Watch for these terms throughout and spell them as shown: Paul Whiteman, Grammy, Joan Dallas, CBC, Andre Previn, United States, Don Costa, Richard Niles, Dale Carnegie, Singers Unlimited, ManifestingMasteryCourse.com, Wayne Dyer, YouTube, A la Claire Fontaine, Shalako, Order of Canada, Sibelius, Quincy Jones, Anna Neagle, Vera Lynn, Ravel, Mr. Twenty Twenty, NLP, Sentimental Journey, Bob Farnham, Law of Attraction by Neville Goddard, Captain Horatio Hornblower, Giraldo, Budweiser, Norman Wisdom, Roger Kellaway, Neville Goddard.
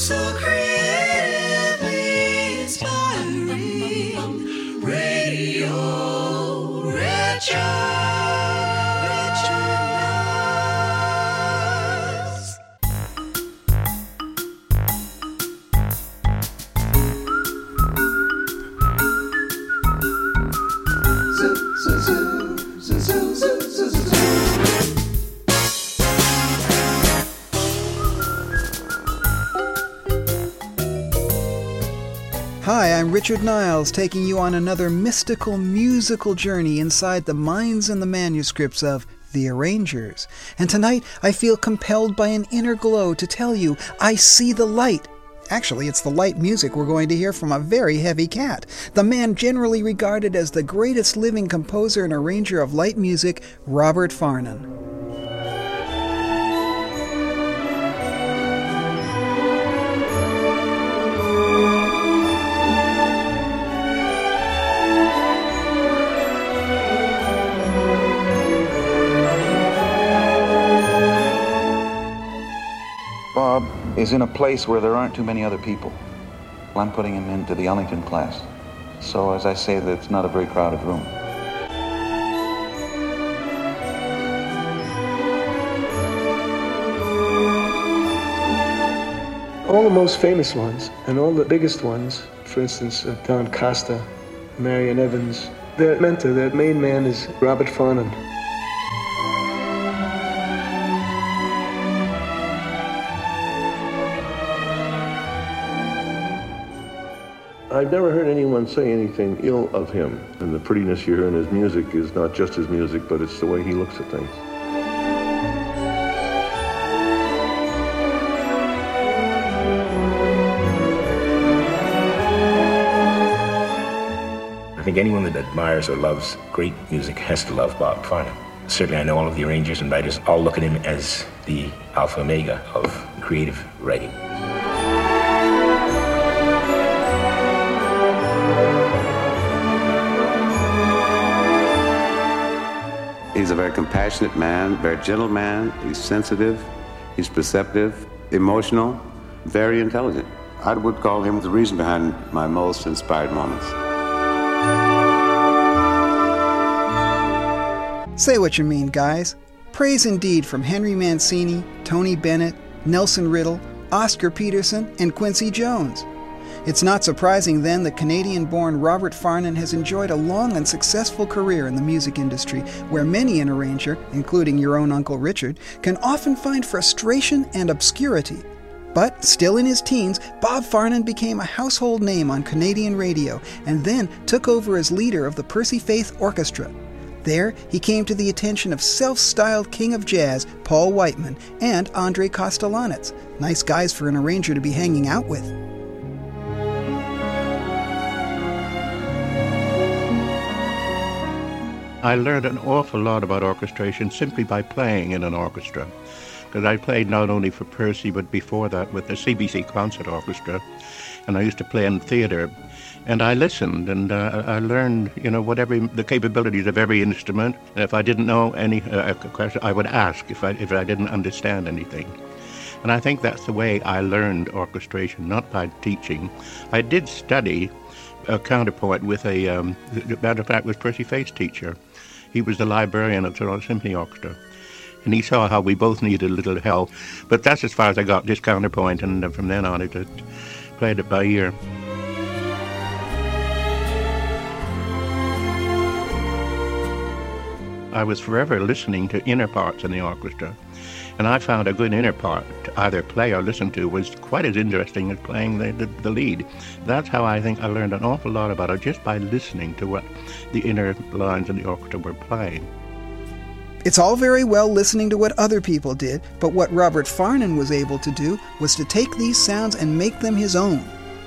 so creatively inspiring. Radio Richard Niles. Zoo, zoo, zoo, zoo, zoo, zoo, zoo, zoo, zoo. Hi, I'm Richard Niles, taking you on another mystical musical journey inside the minds and the manuscripts of the arrangers. And tonight, I feel compelled by an inner glow to tell you, I see the light. Actually, it's the light music we're going to hear from a very heavy cat, the man generally regarded as the greatest living composer and arranger of light music, Robert Farnon. Bob is in a place where there aren't too many other people. I'm putting him into the Ellington class. So as I say, that's not a very crowded room. All the most famous ones and all the biggest ones, for instance, Don Costa, Marion Evans, their mentor, their main man is Robert Farnon. I've never heard anyone say anything ill of him. And the prettiness you hear in his music is not just his music, but it's the way he looks at things. I think anyone that admires or loves great music has to love Bob Farnham. Certainly I know all of the arrangers and writers all look at him as the alpha omega of creative writing. He's a very compassionate man, very gentle man. He's sensitive, he's perceptive, emotional, very intelligent. I would call him the reason behind my most inspired moments. Say what you mean, guys. Praise indeed from Henry Mancini, Tony Bennett, Nelson Riddle, Oscar Peterson, and Quincy Jones. It's not surprising, then, that Canadian-born Robert Farnon has enjoyed a long and successful career in the music industry, where many an arranger, including your own Uncle Richard, can often find frustration and obscurity. But, still in his teens, Bob Farnon became a household name on Canadian radio, and then took over as leader of the Percy Faith Orchestra. There, he came to the attention of self-styled king of jazz, Paul Whiteman, and André Kostelanetz, nice guys for an arranger to be hanging out with. I learned an awful lot about orchestration simply by playing in an orchestra, because I played not only for Percy, but before that with the CBC Concert Orchestra, and I used to play in theater, and I listened, and I learned, whatever the capabilities of every instrument. And if I didn't know any question, I would ask if I didn't understand anything. And I think that's the way I learned orchestration, not by teaching. I did study a counterpoint with matter of fact, was Percy Faith's teacher. He was the librarian of the Royal Symphony Orchestra, and he saw how we both needed a little help. But that's as far as I got, this counterpoint, and from then on I just played it by ear. I was forever listening to inner parts in the orchestra, and I found a good inner part to either play or listen to was quite as interesting as playing the lead. That's how I think I learned an awful lot about it, just by listening to what the inner lines of the orchestra were playing. It's all very well listening to what other people did, but what Robert Farnon was able to do was to take these sounds and make them his own.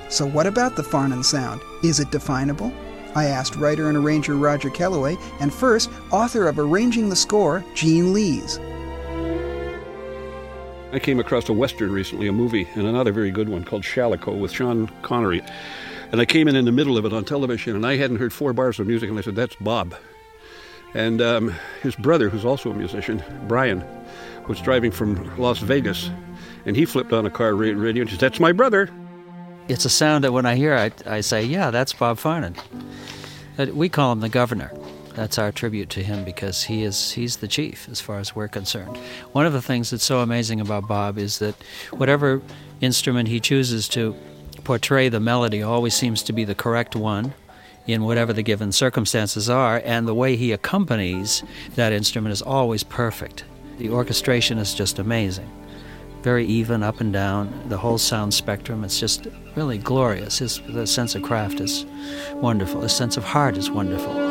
So what about the Farnon sound? Is it definable? I asked writer and arranger Roger Kellaway, and first, author of Arranging the Score, Gene Lees. I came across a Western recently, a movie, and another very good one called Shalako with Sean Connery. And I came in the middle of it on television, and I hadn't heard 4 bars of music, and I said, that's Bob. And his brother, who's also a musician, Brian, was driving from Las Vegas, and he flipped on a car radio and said, "That's my brother." It's a sound that when I hear, I say, yeah, that's Bob Farnon. We call him the governor. That's our tribute to him because he's the chief as far as we're concerned. One of the things that's so amazing about Bob is that whatever instrument he chooses to portray the melody always seems to be the correct one in whatever the given circumstances are, and the way he accompanies that instrument is always perfect. The orchestration is just amazing. Very even, up and down, the whole sound spectrum. It's just really glorious. The sense of craft is wonderful. His sense of heart is wonderful.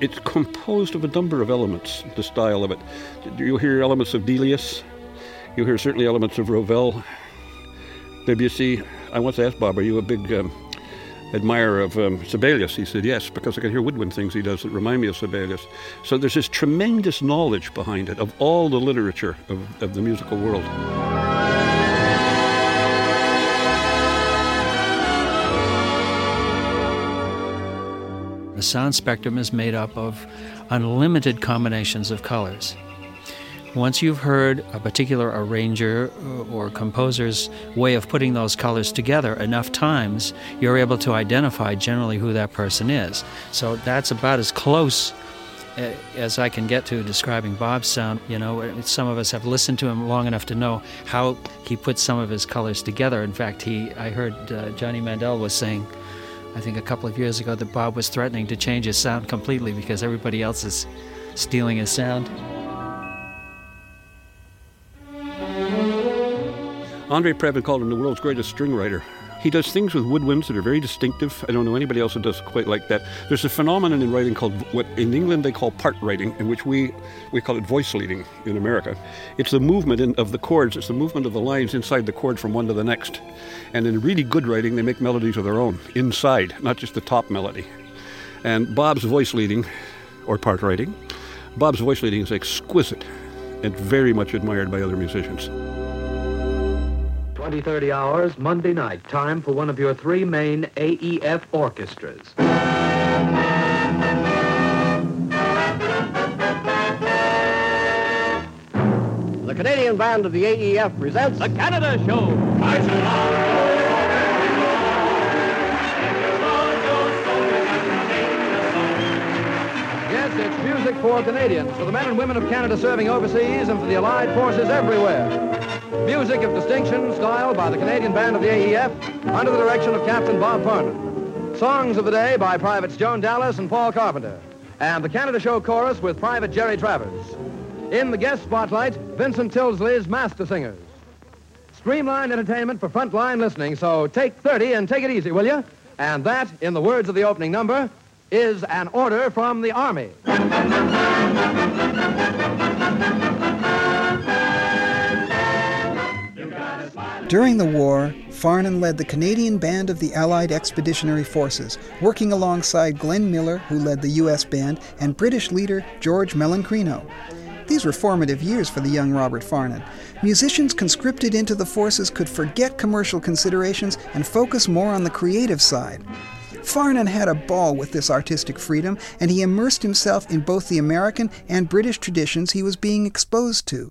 It's composed of a number of elements, the style of it. You'll hear elements of Delius. You'll hear certainly elements of Ravel, Debussy. I once asked Bob, are you a big admirer of Sibelius? He said, yes, because I can hear woodwind things he does that remind me of Sibelius. So there's this tremendous knowledge behind it of all the literature of the musical world. The sound spectrum is made up of unlimited combinations of colors. Once you've heard a particular arranger or composer's way of putting those colors together enough times, you're able to identify generally who that person is. So that's about as close as I can get to describing Bob's sound. You know, some of us have listened to him long enough to know how he puts some of his colors together. In fact, I heard Johnny Mandel was saying, I think a couple of years ago, that Bob was threatening to change his sound completely because everybody else is stealing his sound. Andre Previn called him the world's greatest string writer. He does things with woodwinds that are very distinctive. I don't know anybody else who does quite like that. There's a phenomenon in writing called what in England they call part writing, in which we call it voice leading in America. It's the movement of the chords. It's the movement of the lines inside the chord from one to the next. And in really good writing, they make melodies of their own inside, not just the top melody. And Bob's voice leading, or part writing, Bob's voice leading is exquisite and very much admired by other musicians. 20:30 hours, Monday night, time for one of your three main AEF orchestras. The Canadian band of the AEF presents The Canada Show. Yes, it's music for Canadians, for the men and women of Canada serving overseas and for the Allied forces everywhere. Music of distinction, style by the Canadian band of the AEF, under the direction of Captain Bob Farnham. Songs of the day by Privates Joan Dallas and Paul Carpenter. And the Canada Show chorus with Private Jerry Travers. In the guest spotlight, Vincent Tilsley's Master Singers. Streamlined entertainment for frontline listening, so take 30 and take it easy, will you? And that, in the words of the opening number, is an order from the Army. During the war, Farnon led the Canadian band of the Allied Expeditionary Forces, working alongside Glenn Miller, who led the U.S. band, and British leader George Melanchino. These were formative years for the young Robert Farnon. Musicians conscripted into the forces could forget commercial considerations and focus more on the creative side. Farnon had a ball with this artistic freedom, and he immersed himself in both the American and British traditions he was being exposed to.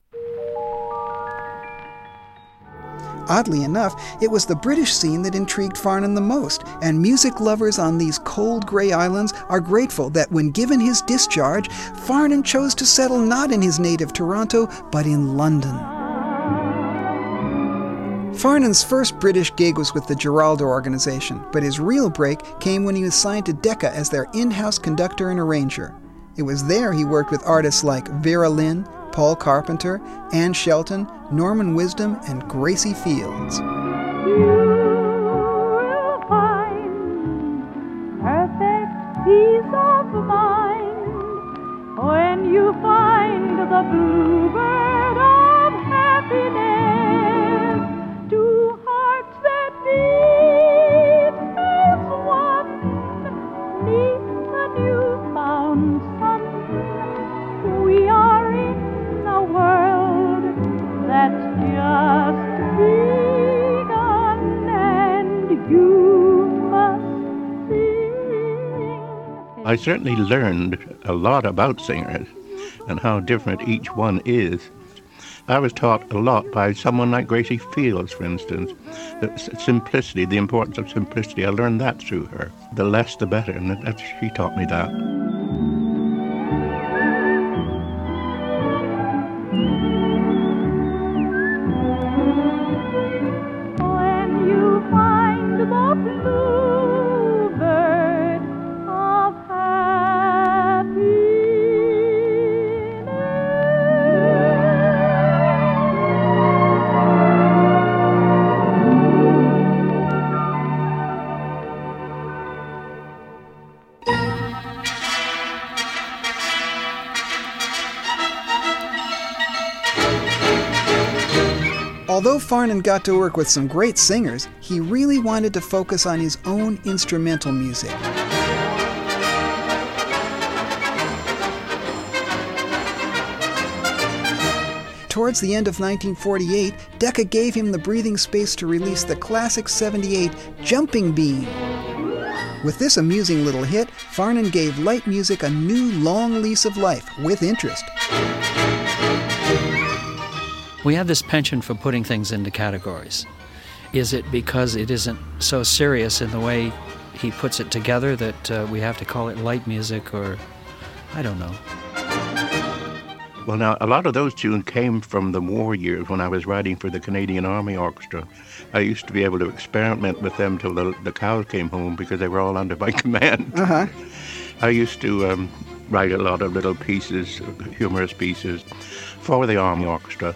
Oddly enough, it was the British scene that intrigued Farnon the most, and music lovers on these cold grey islands are grateful that when given his discharge, Farnon chose to settle not in his native Toronto, but in London. Farnon's first British gig was with the Giraldo organization, but his real break came when he was signed to Decca as their in-house conductor and arranger. It was there he worked with artists like Vera Lynn, Paul Carpenter, Anne Shelton, Norman Wisdom, and Gracie Fields. You will find perfect peace of mind when you find the bluebird of happiness, to hearts that meet as one, neath the new found sun. We are in a world that's just begun, and you must sing. I certainly learned a lot about singers and how different each one is. I was taught a lot by someone like Gracie Fields, for instance. Simplicity, the importance of simplicity, I learned that through her. The less, the better, and she taught me that. When you find the bluebird of happiness, although Farnon got to work with some great singers, he really wanted to focus on his own instrumental music. Towards the end of 1948, Decca gave him the breathing space to release the classic '78 Jumping Bean. With this amusing little hit, Farnon gave light music a new long lease of life with interest. We have this penchant for putting things into categories. Is it because it isn't so serious in the way he puts it together that we have to call it light music, or I don't know. Well, now, a lot of those tunes came from the war years when I was writing for the Canadian Army Orchestra. I used to be able to experiment with them till the cows came home because they were all under my command. Uh-huh. I used to write a lot of little pieces, humorous pieces, for the Army Orchestra.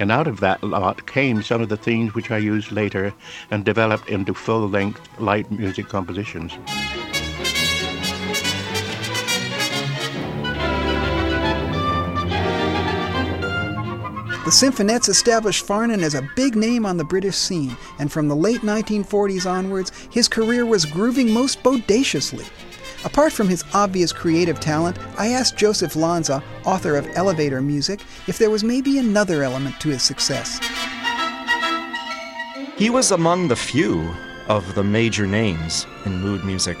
And out of that lot came some of the themes which I used later and developed into full-length light music compositions. The Symphonettes established Farnon as a big name on the British scene, and from the late 1940s onwards, his career was grooving most bodaciously. Apart from his obvious creative talent, I asked Joseph Lanza, author of Elevator Music, if there was maybe another element to his success. He was among the few of the major names in mood music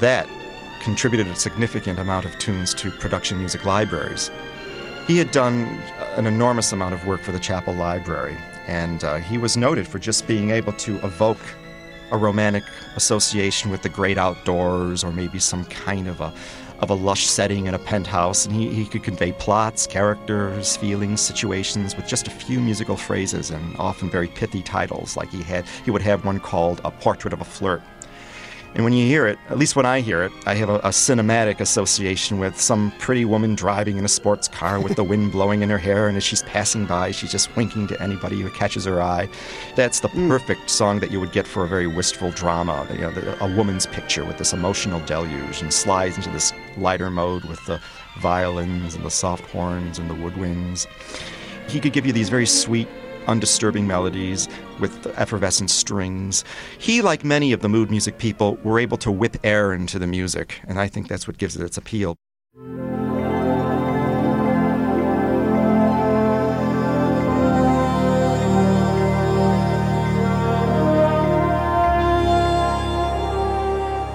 that contributed a significant amount of tunes to production music libraries. He had done an enormous amount of work for the Chapel Library, and he was noted for just being able to evoke a romantic association with the great outdoors, or maybe some kind of a lush setting in a penthouse, and he could convey plots, characters, feelings, situations with just a few musical phrases and often very pithy titles. Like he would have one called A Portrait of a Flirt. And when you hear it, at least when I hear it, I have a cinematic association with some pretty woman driving in a sports car with the wind blowing in her hair, and as she's passing by, she's just winking to anybody who catches her eye. That's the perfect song that you would get for a very wistful drama, you know, a woman's picture with this emotional deluge, and slides into this lighter mode with the violins and the soft horns and the woodwinds. He could give you these very sweet, undisturbing melodies with effervescent strings. He, like many of the mood music people, were able to whip air into the music, and I think that's what gives it its appeal.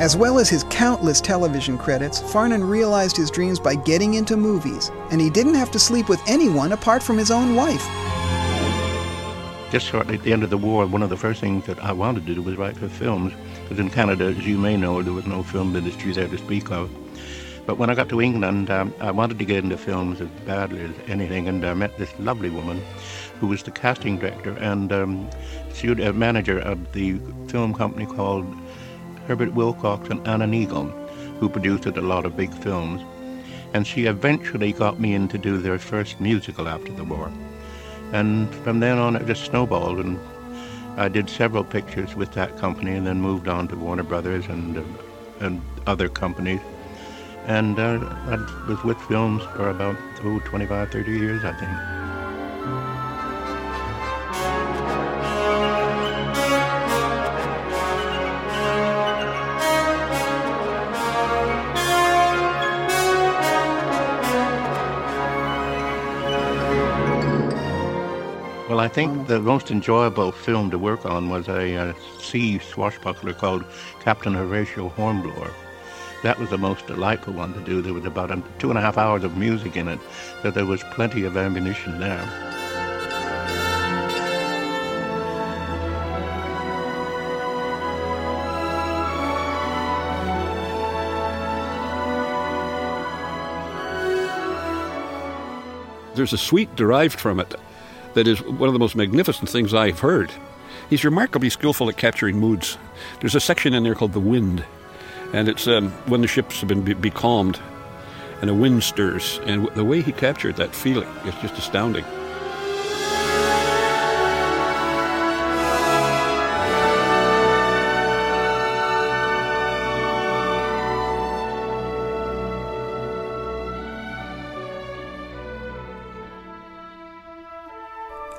As well as his countless television credits, Farnon realized his dreams by getting into movies, and he didn't have to sleep with anyone apart from his own wife. Just shortly at the end of the war, one of the first things that I wanted to do was write for films, because in Canada, as you may know, there was no film industry there to speak of. But when I got to England, I wanted to get into films as badly as anything, and I met this lovely woman who was the casting director and studio manager of the film company called Herbert Wilcox and Anna Neagle, who produced a lot of big films. And she eventually got me in to do their first musical after the war. And from then on, it just snowballed, and I did several pictures with that company and then moved on to Warner Brothers and other companies. And I was with films for about 25, 30 years, I think. Well, I think the most enjoyable film to work on was a sea swashbuckler called Captain Horatio Hornblower. That was the most delightful one to do. There was about 2.5 hours of music in it, so there was plenty of ammunition there. There's a suite derived from it that is one of the most magnificent things I've heard. He's remarkably skillful at capturing moods. There's a section in there called The Wind, and it's when the ships have been becalmed and a wind stirs, and the way he captured that feeling is just astounding.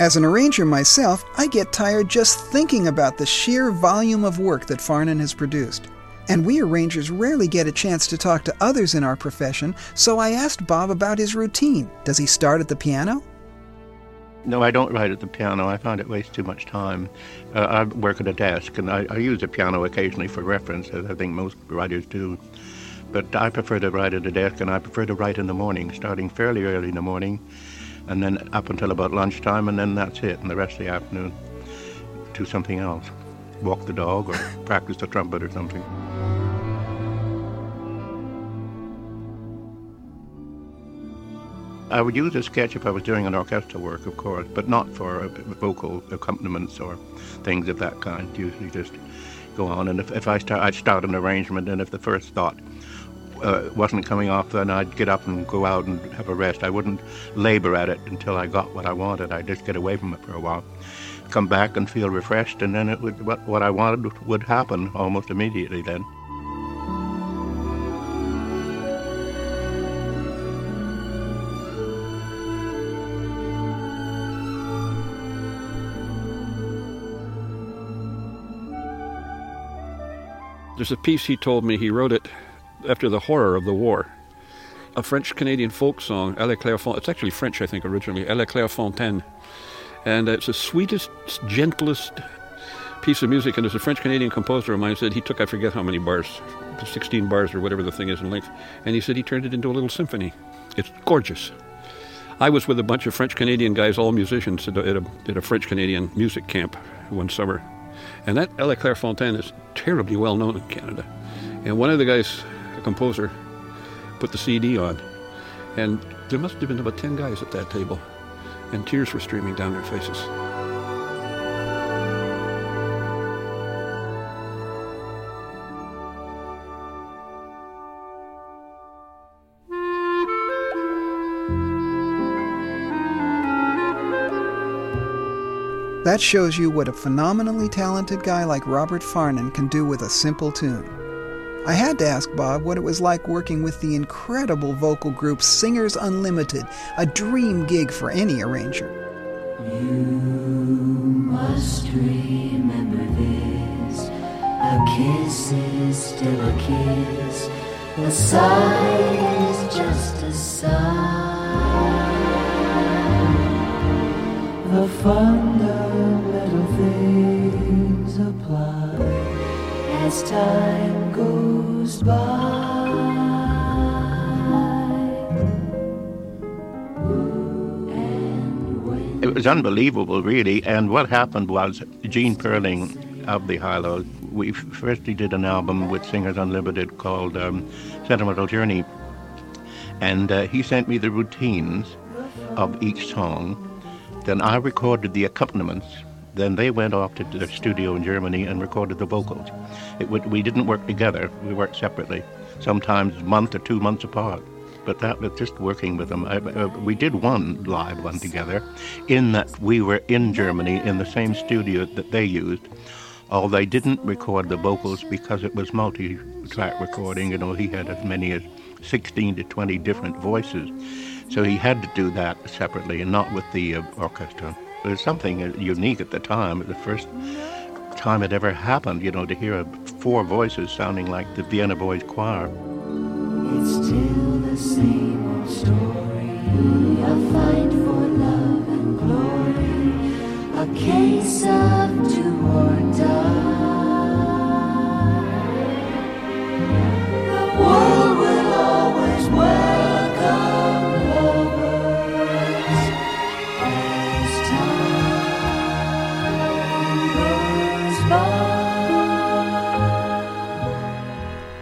As an arranger myself, I get tired just thinking about the sheer volume of work that Farnon has produced. And we arrangers rarely get a chance to talk to others in our profession, so I asked Bob about his routine. Does he start at the piano? No, I don't write at the piano. I find it wastes too much time. I work at a desk, and I use the piano occasionally for reference, as I think most writers do. But I prefer to write at a desk, and I prefer to write in the morning, starting fairly early in the morning, and then up until about lunchtime, and then that's it. And the rest of the afternoon, do something else. Walk the dog or practice the trumpet or something. I would use a sketch if I was doing an orchestral work, of course, but not for vocal accompaniments or things of that kind. Usually just go on, and I'd start an arrangement, and if the first thought wasn't coming off, then I'd get up and go out and have a rest. I wouldn't labor at it until I got what I wanted. I'd just get away from it for a while, come back and feel refreshed, and then what I wanted would happen almost immediately then. There's a piece he told me, he wrote it after the horror of the war, a French-Canadian folk song, A la Claire Fontaine. It's actually French, I think, originally, A la Claire Fontaine. And it's the sweetest, gentlest piece of music. And there's a French-Canadian composer of mine said he took, I forget how many bars, 16 bars or whatever the thing is in length, and he said he turned it into a little symphony. It's gorgeous. I was with a bunch of French-Canadian guys, all musicians, at a French-Canadian music camp one summer. And that A la Claire Fontaine is terribly well known in Canada. And one of the guys, a composer, put the CD on, and there must have been about 10 guys at that table, and tears were streaming down their faces. That shows you what a phenomenally talented guy like Robert Farnon can do with a simple tune. I had to ask Bob what it was like working with the incredible vocal group Singers Unlimited, a dream gig for any arranger. You must remember this, a kiss is still a kiss, a sigh is just a sigh, the fundamental things apply as time goes by. It was unbelievable, really, and what happened was Gene Perling of the Hi-Los, we first did an album with Singers Unlimited called Sentimental Journey, and he sent me the routines of each song. Then I recorded the accompaniments. Then they went off to their studio in Germany and recorded the vocals. We didn't work together, we worked separately, sometimes a month or 2 months apart. But that was just working with them. We did one live one together, in that we were in Germany in the same studio that they used, although they didn't record the vocals because it was multi-track recording. You know, he had as many as 16 to 20 different voices. So he had to do that separately and not with the orchestra. It was something unique at the time, the first time it ever happened, you know, to hear four voices sounding like the Vienna Boys Choir. It's still the same old story, a fight for love and glory, a case of do or die. The world will always welcome lovers as time goes by.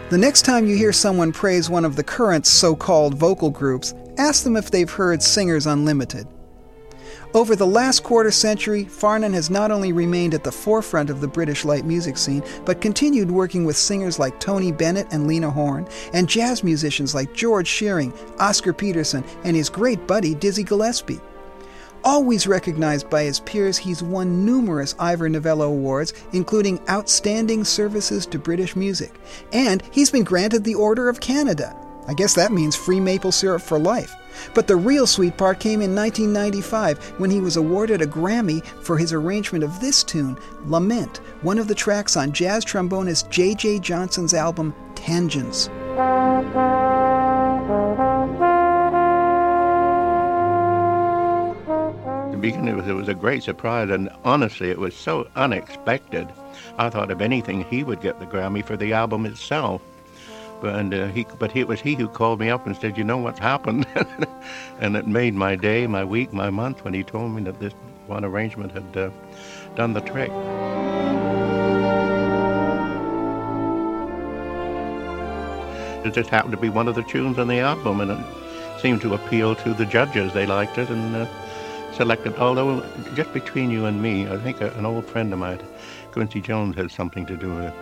The next time you hear someone praise one of the current so-called vocal groups, ask them if they've heard Singers Unlimited. Over the last quarter century, Farnon has not only remained at the forefront of the British light music scene, but continued working with singers like Tony Bennett and Lena Horne, and jazz musicians like George Shearing, Oscar Peterson, and his great buddy Dizzy Gillespie. Always recognized by his peers, he's won numerous Ivor Novello Awards, including Outstanding Services to British Music, and he's been granted the Order of Canada. I guess that means free maple syrup for life. But the real sweet part came in 1995 when he was awarded a Grammy for his arrangement of this tune, Lament, one of the tracks on jazz trombonist J.J. Johnson's album, Tangents. To begin with, it was a great surprise, and honestly, it was so unexpected. I thought, if anything, he would get the Grammy for the album itself. But it was he who called me up and said, you know what's happened? And it made my day, my week, my month when he told me that this one arrangement had done the trick. It just happened to be one of the tunes on the album, and it seemed to appeal to the judges. They liked it and selected, although just between you and me, I think an old friend of mine, Quincy Jones, has something to do with it.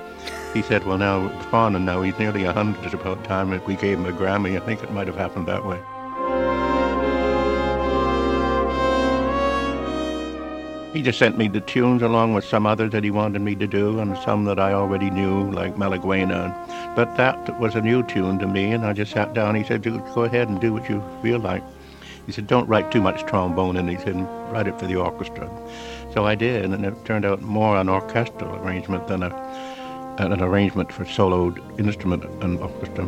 He said, well, now, Farnon, now he's nearly 100, it's about time that we gave him a Grammy. I think it might have happened that way. He just sent me the tunes along with some others that he wanted me to do and some that I already knew, like Malaguena. But that was a new tune to me, and I just sat down. He said, go ahead and do what you feel like. He said, don't write too much trombone, and he said, write it for the orchestra. So I did, and it turned out more an orchestral arrangement than an arrangement for solo instrument and orchestra.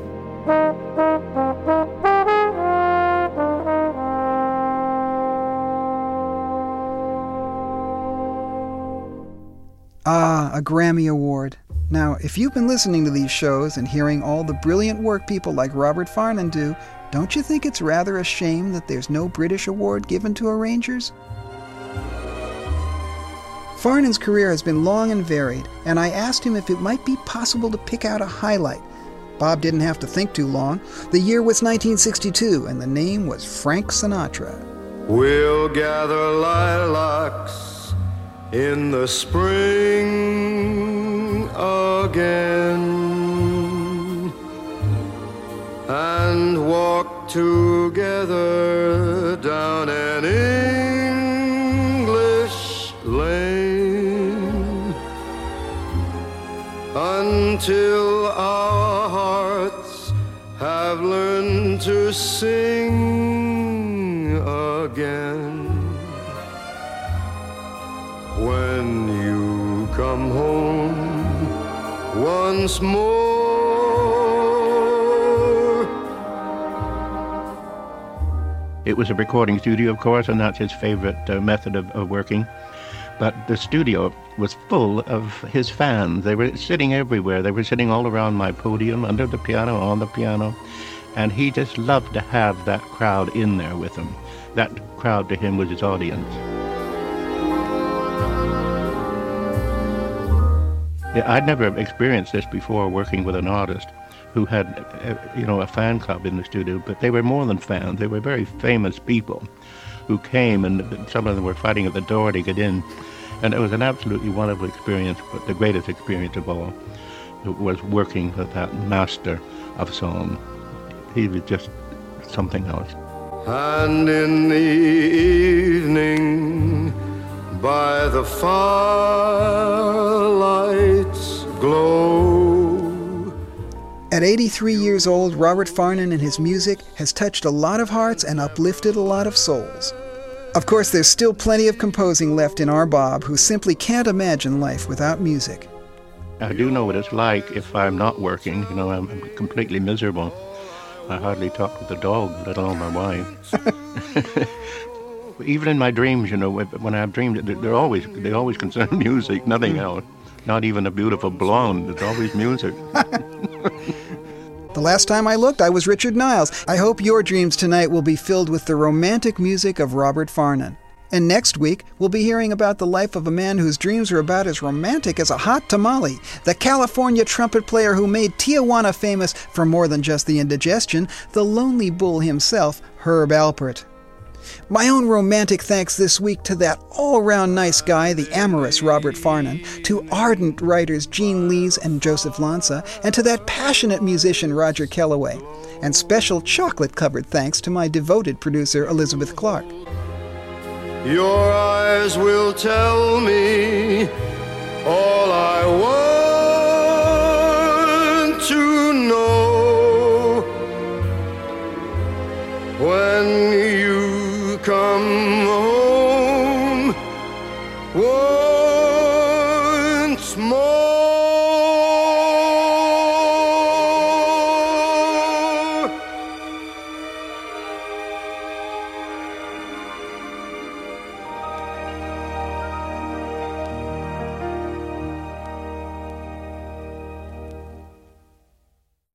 Ah, a Grammy Award. Now, if you've been listening to these shows and hearing all the brilliant work people like Robert Farnon do, don't you think it's rather a shame that there's no British award given to arrangers? Farnon's career has been long and varied, and I asked him if it might be possible to pick out a highlight. Bob didn't have to think too long. The year was 1962, and the name was Frank Sinatra. We'll gather lilacs in the spring again and walk together down an English lane until our hearts have learned to sing again. When you come home once more. It was a recording studio, of course, and that's his favorite method of working. But the studio was full of his fans. They were sitting everywhere. They were sitting all around my podium, under the piano, on the piano. And he just loved to have that crowd in there with him. That crowd to him was his audience. I'd never experienced this before, working with an artist who had, a fan club in the studio. But they were more than fans. They were very famous people who came, and some of them were fighting at the door to get in. And it was an absolutely wonderful experience, but the greatest experience of all was working with that master of song. He was just something else. And in the evening, by the firelight's glow. At 83 years old, Robert Farnon and his music has touched a lot of hearts and uplifted a lot of souls. Of course, there's still plenty of composing left in our Bob, who simply can't imagine life without music. I do know what it's like if I'm not working. You know, I'm completely miserable. I hardly talk with the dog, let alone my wife. Even in my dreams, you know, when I've dreamed, they always concern music, nothing else. Not even a beautiful blonde. It's always music. The last time I looked, I was Richard Niles. I hope your dreams tonight will be filled with the romantic music of Robert Farnon. And next week, we'll be hearing about the life of a man whose dreams are about as romantic as a hot tamale, the California trumpet player who made Tijuana famous for more than just the indigestion, the lonely bull himself, Herb Alpert. My own romantic thanks this week to that all-round nice guy, the amorous Robert Farnon, to ardent writers Gene Lees and Joseph Lanza, and to that passionate musician Roger Kellaway. And special chocolate-covered thanks to my devoted producer, Elizabeth Clark. Your eyes will tell me